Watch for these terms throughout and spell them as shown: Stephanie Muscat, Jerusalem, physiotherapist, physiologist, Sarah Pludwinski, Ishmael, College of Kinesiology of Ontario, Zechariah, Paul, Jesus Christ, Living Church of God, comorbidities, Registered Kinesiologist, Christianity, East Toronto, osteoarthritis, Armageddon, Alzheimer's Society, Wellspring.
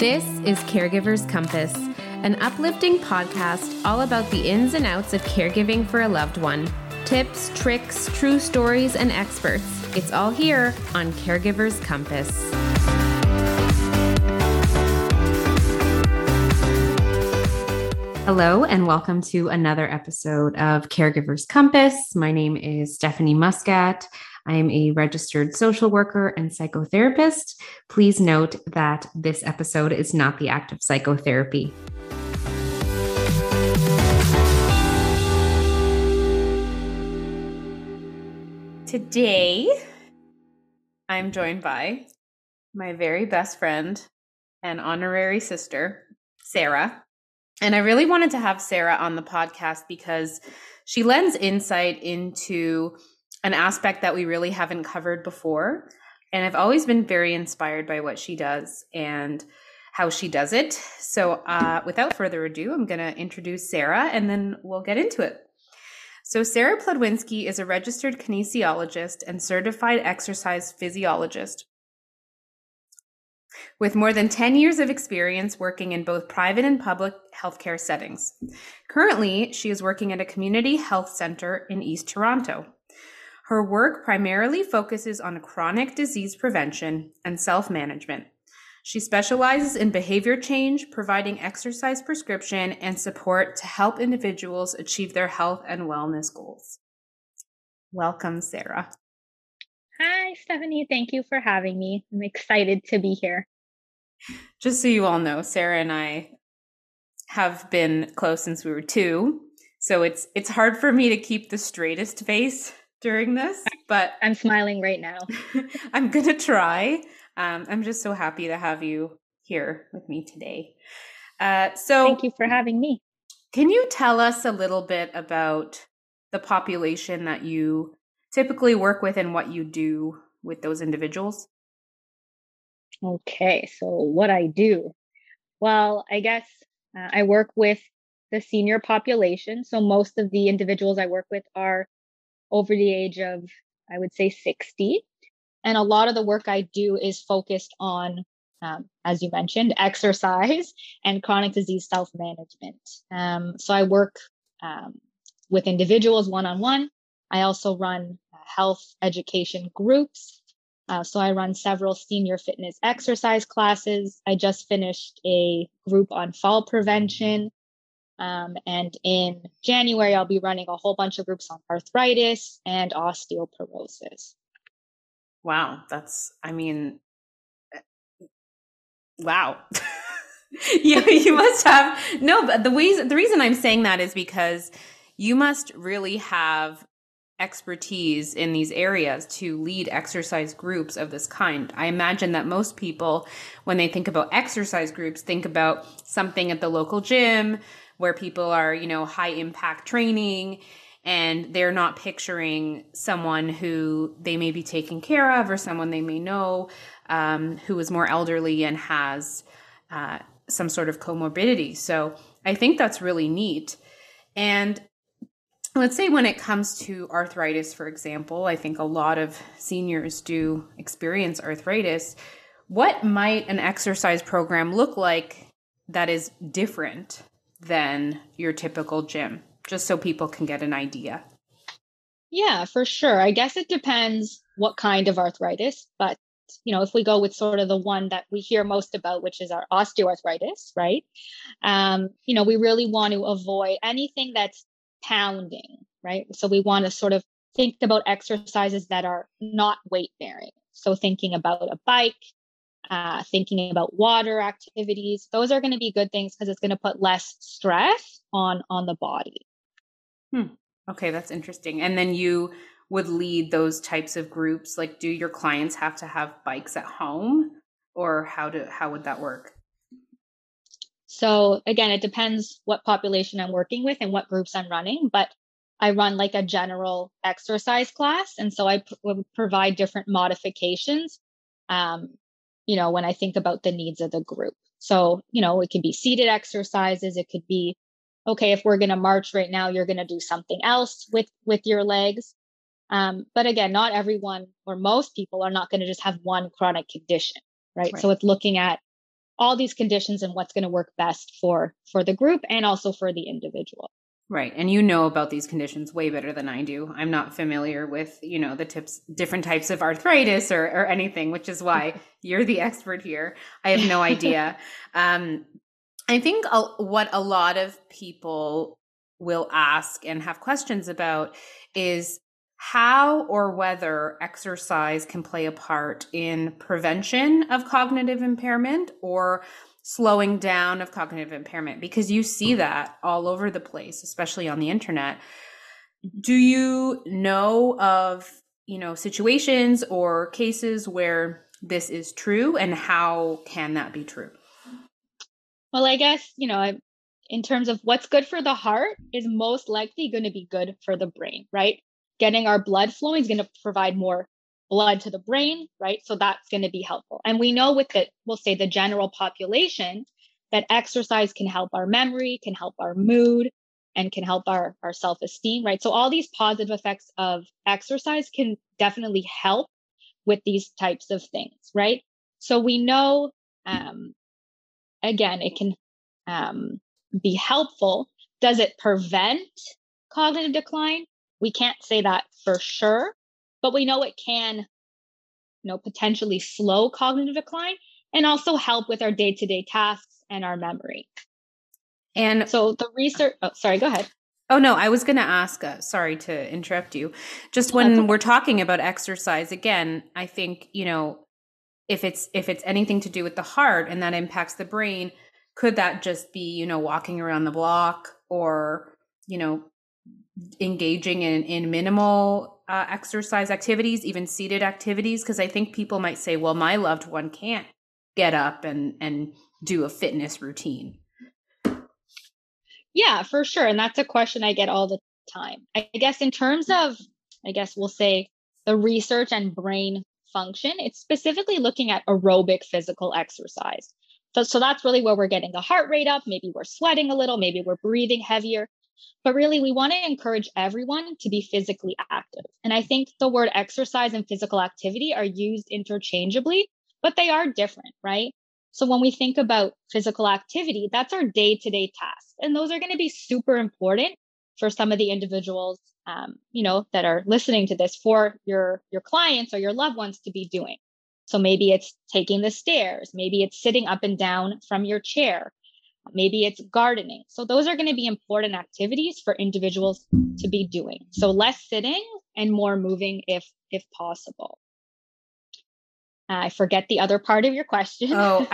This is Caregiver's Compass, an uplifting podcast all about the ins and outs of caregiving for a loved one. Tips, tricks, true stories, and experts. It's all here on Caregiver's Compass. Hello, and welcome to another episode of Caregiver's Compass. My name is Stephanie Muscat. I am a registered social worker and psychotherapist. Please note that this episode is not the act of psychotherapy. Today, I'm joined by my very best friend and honorary sister, Sarah. And I really wanted to have Sarah on the podcast because she lends insight into an aspect that we really haven't covered before. And I've always been very inspired by what she does and how she does it. So without further ado, I'm going to introduce Sarah and then we'll get into it. So Sarah Pludwinski is a registered kinesiologist and certified exercise physiologist with more than 10 years of experience working in both private and public healthcare settings. Currently, she is working at a community health center in East Toronto. Her work primarily focuses on chronic disease prevention and self-management. She specializes in behavior change, providing exercise prescription and support to help individuals achieve their health and wellness goals. Welcome, Sarah. Hi, Stephanie. Thank you for having me. I'm excited to be here. Just so you all know, Sarah and I have been close since we were two, so it's hard for me to keep the straightest face during this, but I'm smiling right now. I'm going to try. I'm just so happy to have you here with me today. Thank you for having me. Can you tell us a little bit about the population that you typically work with and what you do with those individuals? Okay, so what I do? Well, I guess I work with the senior population. So most of the individuals I work with are over the age of, I would say, 60. And a lot of the work I do is focused on, as you mentioned, exercise and chronic disease self-management. So I work with individuals one-on-one. I also run health education groups. So I run several senior fitness exercise classes. I just finished a group on fall prevention. And in January, I'll be running a whole bunch of groups on arthritis and osteoporosis. Wow. Wow. you must have, no, but the reason I'm saying that is because you must really have expertise in these areas to lead exercise groups of this kind. I imagine that most people, when they think about exercise groups, think about something at the local gym where people are, high impact training, and they're not picturing someone who they may be taking care of or someone they may know who is more elderly and has some sort of comorbidity. So I think that's really neat. And let's say when it comes to arthritis, for example, I think a lot of seniors do experience arthritis. What might an exercise program look like that is different than your typical gym? Just so people can get an idea. Yeah, for sure. I guess it depends what kind of arthritis, but if we go with sort of the one that we hear most about, which is our osteoarthritis, right? We really want to avoid anything that's pounding, right? So we want to sort of think about exercises that are not weight bearing. So thinking about a bike, thinking about water activities, those are going to be good things because it's going to put less stress on the body. Okay, that's interesting. And then you would lead those types of groups. Like, do your clients have to have bikes at home, or how would that work? So again, it depends what population I'm working with and what groups I'm running, but I run like a general exercise class. And so I provide different modifications, when I think about the needs of the group. So, it could be seated exercises. It could be, okay, if we're going to march right now, you're going to do something else with your legs. But again, not everyone or most people are not going to just have one chronic condition, right? So it's looking at all these conditions and what's going to work best for the group and also for the individual. Right. And you know about these conditions way better than I do. I'm not familiar with, you know, the different types of arthritis or anything, which is why you're the expert here. I have no idea. I think what a lot of people will ask and have questions about is how or whether exercise can play a part in prevention of cognitive impairment or slowing down of cognitive impairment, because you see that all over the place, especially on the internet. Do you know of, you know, situations or cases where this is true, and how can that be true? Well, I guess, you know, in terms of what's good for the heart is most likely going to be good for the brain, right? Getting our blood flowing is going to provide more blood to the brain, right? So that's going to be helpful. And we know with the, we'll say the general population, that exercise can help our memory, can help our mood, and can help our self-esteem, right? So all these positive effects of exercise can definitely help with these types of things, right? So we know, again, it can be helpful. Does it prevent cognitive decline? We can't say that for sure, but we know it can, you know, potentially slow cognitive decline and also help with our day-to-day tasks and our memory. And so the research, oh, sorry, go ahead. Oh, no, I was going to ask, sorry to interrupt you. Just when we're talking about exercise, again, I think, you know, if it's anything to do with the heart and that impacts the brain, could that just be, you know, walking around the block or, you know, engaging in minimal exercise activities, even seated activities? Because I think people might say, well, my loved one can't get up and do a fitness routine. Yeah, for sure. And that's a question I get all the time. I guess in terms of, I guess we'll say the research and brain function, it's specifically looking at aerobic physical exercise. So that's really where we're getting the heart rate up. Maybe we're sweating a little, maybe we're breathing heavier. But really, we want to encourage everyone to be physically active. And I think the word exercise and physical activity are used interchangeably, but they are different, right? So when we think about physical activity, that's our day-to-day tasks. And those are going to be super important for some of the individuals, you know, that are listening to this, for your clients or your loved ones to be doing. So maybe it's taking the stairs, maybe it's sitting up and down from your chair, maybe it's gardening. So those are going to be important activities for individuals to be doing. So less sitting and more moving if possible. I forget the other part of your question. Oh,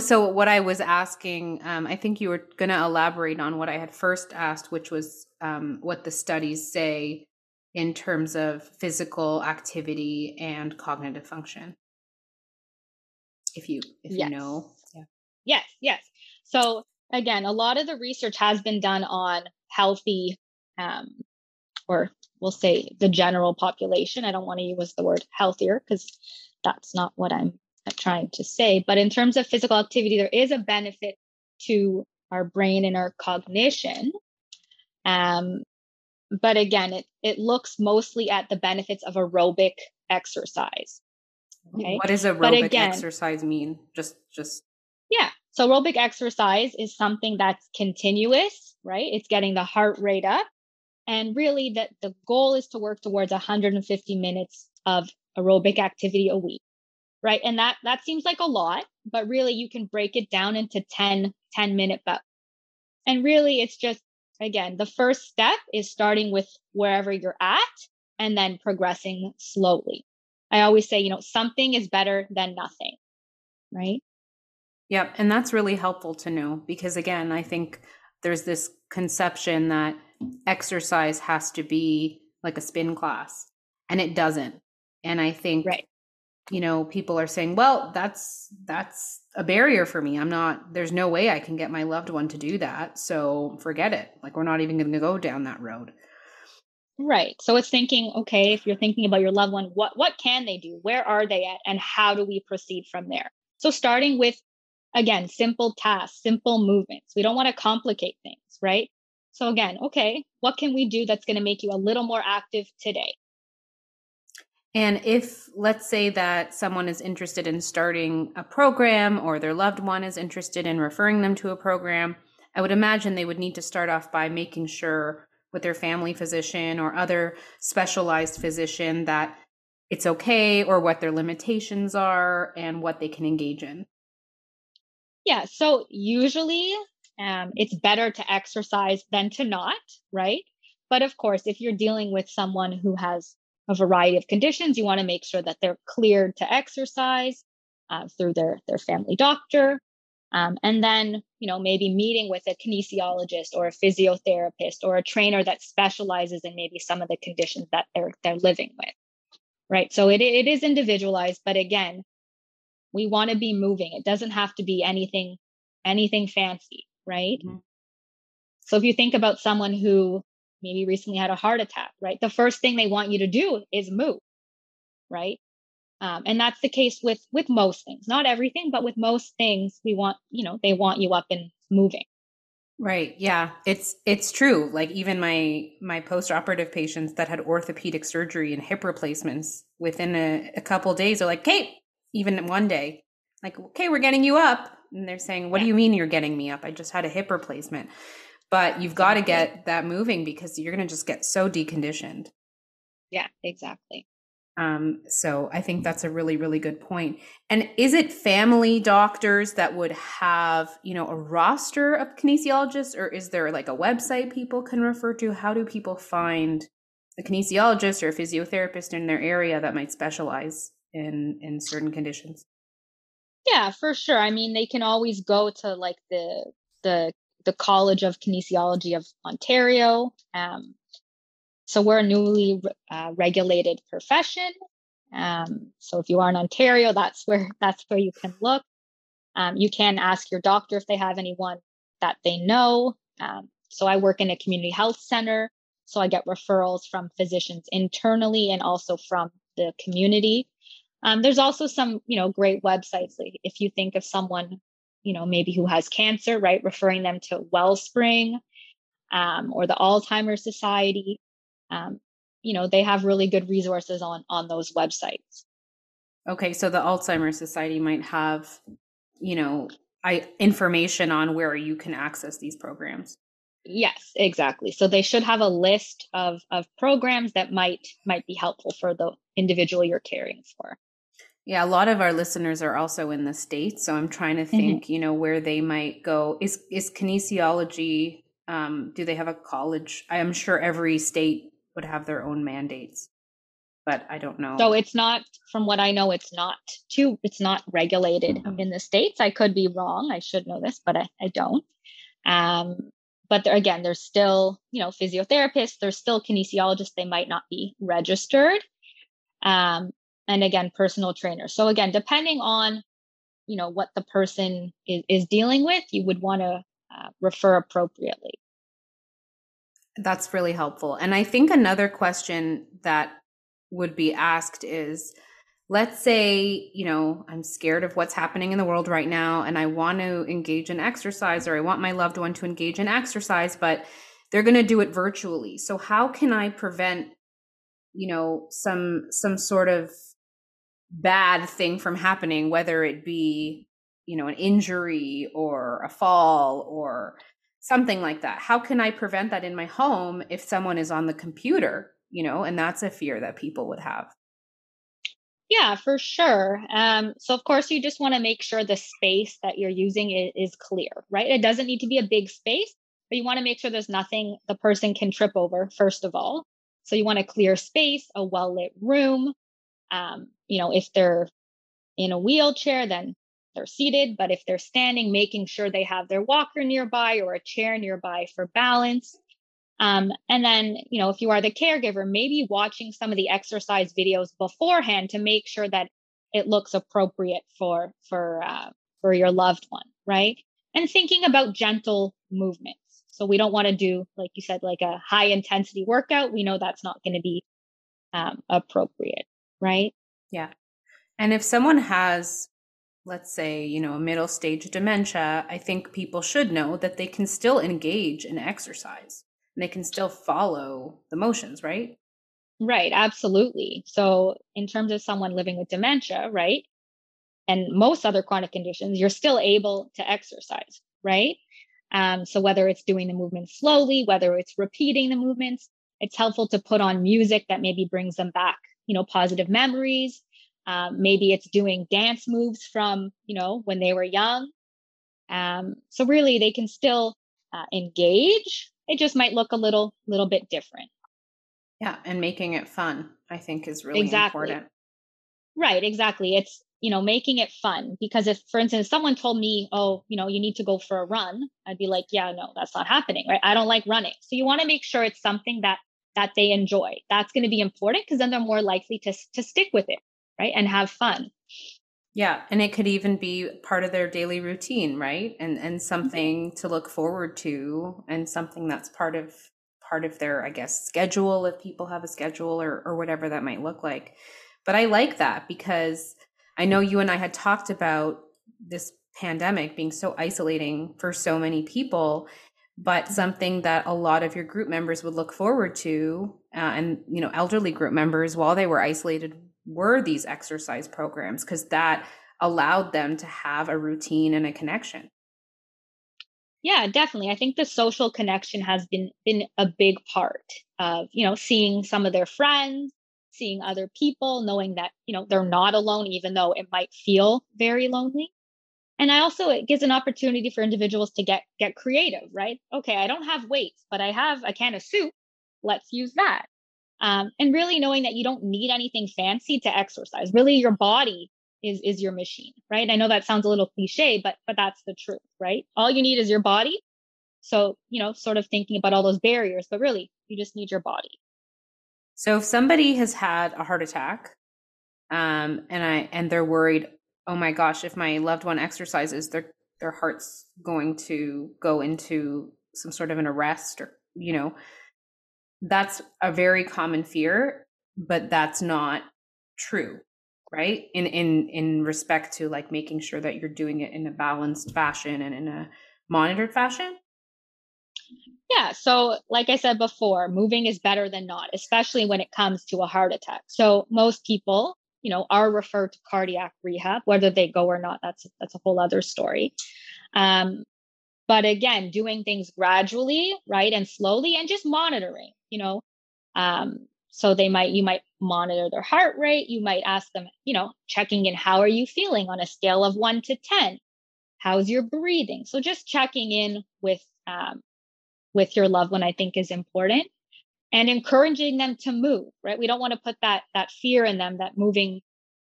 so what I was asking, I think you were going to elaborate on what I had first asked, which was what the studies say in terms of physical activity and cognitive function. If you know. Yeah. Yes. So again, a lot of the research has been done on healthy, or we'll say the general population. I don't want to use the word healthier because that's not what I'm trying to say. But in terms of physical activity, there is a benefit to our brain and our cognition. But again, it looks mostly at the benefits of aerobic exercise. Okay? What does aerobic exercise mean? Just. Yeah. So aerobic exercise is something that's continuous, right? It's getting the heart rate up. And really that the goal is to work towards 150 minutes of aerobic activity a week, right? And that seems like a lot, but really you can break it down into 10-minute bouts. And really it's just, again, the first step is starting with wherever you're at and then progressing slowly. I always say, you know, something is better than nothing, right? Yep. And that's really helpful to know, because again, I think there's this conception that exercise has to be like a spin class, and it doesn't. And I think, you know, people are saying, well, that's a barrier for me. There's no way I can get my loved one to do that. So forget it. Like, we're not even going to go down that road. Right. So it's thinking, okay, if you're thinking about your loved one, what can they do? Where are they at? And how do we proceed from there? So starting with, again, simple tasks, simple movements. We don't want to complicate things, right? So again, okay, what can we do that's going to make you a little more active today? And if, let's say that someone is interested in starting a program or their loved one is interested in referring them to a program, I would imagine they would need to start off by making sure with their family physician or other specialized physician that it's okay, or what their limitations are and what they can engage in. Yeah, so usually it's better to exercise than to not, right? But of course, if you're dealing with someone who has a variety of conditions, you want to make sure that they're cleared to exercise through their family doctor. And then, maybe meeting with a kinesiologist or a physiotherapist or a trainer that specializes in maybe some of the conditions that they're living with, right? So it is individualized, but again, we want to be moving. It doesn't have to be anything fancy, right? Mm-hmm. So if you think about someone who maybe recently had a heart attack, right? The first thing they want you to do is move, right? And that's the case with most things, not everything, but with most things, we want, they want you up and moving. Right. Yeah. It's true. Like even my post-operative patients that had orthopedic surgery and hip replacements within a couple of days are like, hey, even one day, like, okay, we're getting you up. And they're saying, what do you mean you're getting me up? I just had a hip replacement. But you've got to get that moving because you're going to just get so deconditioned. Yeah, exactly. So I think that's a really, really good point. And is it family doctors that would have, a roster of kinesiologists, or is there like a website people can refer to? How do people find a kinesiologist or a physiotherapist in their area that might specialize in certain conditions? Yeah, for sure. I mean, they can always go to like the College of Kinesiology of Ontario. So we're a newly regulated profession. So if you are in Ontario, that's where you can look. You can ask your doctor if they have anyone that they know. So I work in a community health center. So I get referrals from physicians internally and also from the community. There's also some, great websites. Like if you think of someone, maybe who has cancer, right, referring them to Wellspring or the Alzheimer's Society. They have really good resources on those websites. Okay. So the Alzheimer's Society might have, information on where you can access these programs. Yes, exactly. So they should have a list of programs that might be helpful for the individual you're caring for. Yeah. A lot of our listeners are also in the States. So I'm trying to think, mm-hmm. Where they might go. Is kinesiology, do they have a college? I am sure every state would have their own mandates, but I don't know. So it's not, from what I know, it's not regulated mm-hmm. in the States. I could be wrong. I should know this, but I don't. But again, there's still, physiotherapists, there's still kinesiologists. They might not be registered. And again, personal trainers. So again, depending on, what the person is dealing with, you would want to refer appropriately. That's really helpful. And I think another question that would be asked is, let's say, I'm scared of what's happening in the world right now, and I want to engage in exercise, or I want my loved one to engage in exercise, but they're going to do it virtually. So how can I prevent, some sort of bad thing from happening, whether it be, an injury or a fall or something like that? How can I prevent that in my home if someone is on the computer, and that's a fear that people would have? Yeah, for sure. So of course, you just want to make sure the space that you're using is clear, right? It doesn't need to be a big space, but you want to make sure there's nothing the person can trip over, first of all. So you want a clear space, a well-lit room. If they're in a wheelchair, then they're seated, but if they're standing, making sure they have their walker nearby or a chair nearby for balance. And then, if you are the caregiver, maybe watching some of the exercise videos beforehand to make sure that it looks appropriate for your loved one, right? And thinking about gentle movements. So we don't want to do, like you said, like a high intensity workout. We know that's not going to be appropriate, right? Yeah. And if someone has, let's say, a middle stage dementia, I think people should know that they can still engage in exercise. They can still follow the motions, right? Right, absolutely. So in terms of someone living with dementia, right, and most other chronic conditions, you're still able to exercise, right? So whether it's doing the movement slowly, whether it's repeating the movements, it's helpful to put on music that maybe brings them back, you know, positive memories. Maybe it's doing dance moves from, you know, when they were young. So really, they can still engage. It just might look a little bit different. Yeah. And making it fun, I think, is really important. Right. Exactly. It's, you know, making it fun, because if, for instance, someone told me, oh, you know, you need to go for a run, I'd be like, yeah, no, that's not happening. Right. I don't like running. So you want to make sure it's something that they enjoy. That's going to be important, because then they're more likely to stick with it. Right. And have fun. Yeah. And it could even be part of their daily routine. Right. And something to look forward to, and something that's part of their, I guess, schedule, if people have a schedule or whatever that might look like. But I like that, because I know you and I had talked about this pandemic being so isolating for so many people, but something that a lot of your group members would look forward to, and, you know, elderly group members, while they were isolated, were these exercise programs, because that allowed them to have a routine and a connection. Yeah, definitely. I think the social connection has been a big part of, you know, seeing some of their friends, seeing other people, knowing that, you know, they're not alone, even though it might feel very lonely. And it gives an opportunity for individuals to get creative, right? Okay, I don't have weights, but I have a can of soup. Let's use that. And really knowing that you don't need anything fancy to exercise. Really, your body is your machine, right? I know that sounds a little cliche, but that's the truth, right? All you need is your body. So, you know, sort of thinking about all those barriers, but really you just need your body. So if somebody has had a heart attack, and they're worried, oh my gosh, if my loved one exercises, their heart's going to go into some sort of an arrest, or, you know, that's a very common fear, but that's not true. Right. In respect to, like, making sure that you're doing it in a balanced fashion and in a monitored fashion. Yeah. So like I said before, moving is better than not, especially when it comes to a heart attack. So most people, you know, are referred to cardiac rehab, whether they go or not. That's a whole other story. But again, doing things gradually, right, and slowly, and just monitoring, you know, so you might monitor their heart rate. You might ask them, you know, checking in, how are you feeling on a scale of 1 to 10? How's your breathing? So just checking in with your loved one, I think, is important, and encouraging them to move, right? We don't want to put that fear in them that moving,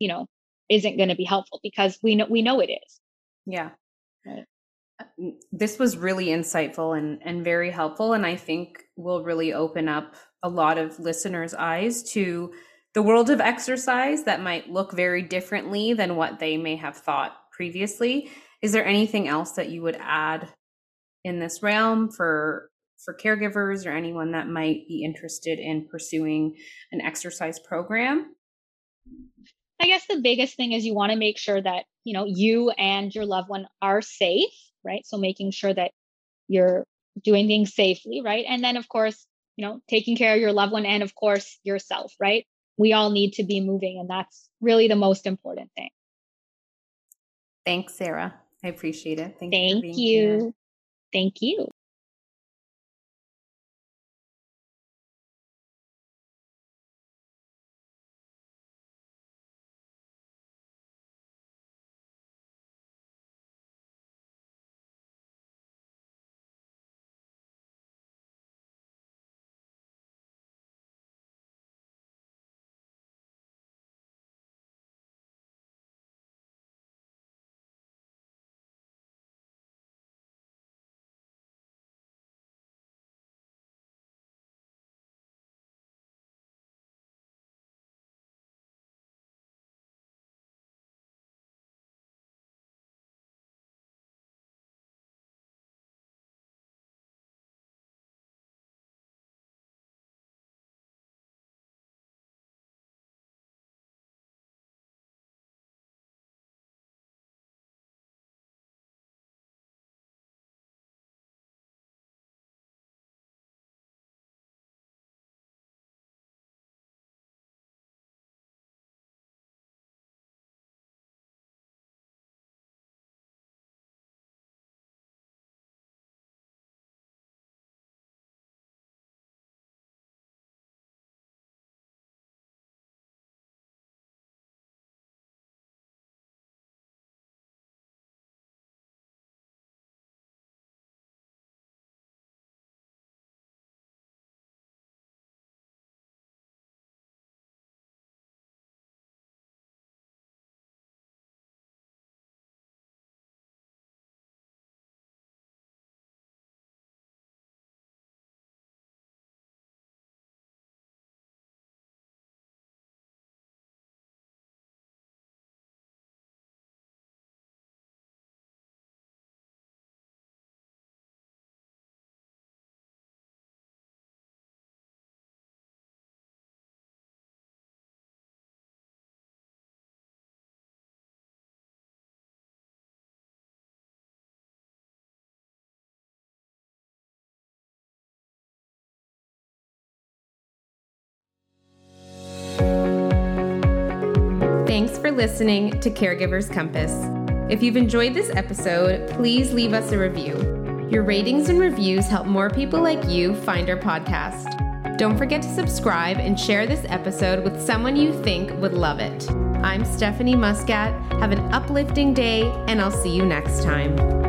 you know, isn't going to be helpful, because we know it is. Yeah. Right. This was really insightful and very helpful. And I think will really open up a lot of listeners' eyes to the world of exercise that might look very differently than what they may have thought previously. Is there anything else that you would add in this realm for caregivers or anyone that might be interested in pursuing an exercise program? I guess the biggest thing is you want to make sure that, you know, you and your loved one are safe, right? So making sure that you're doing things safely, right? And then, of course, you know, taking care of your loved one and, of course, yourself, right? We all need to be moving, and that's really the most important thing. Thanks, Sarah. I appreciate it. Thank you for being here. Thank you. listening to Caregiver's Compass. If you've enjoyed this episode, please leave us a review. Your ratings and reviews help more people like you find our podcast. Don't forget to subscribe and share this episode with someone you think would love it. I'm Stephanie Muscat. Have an uplifting day, and I'll see you next time.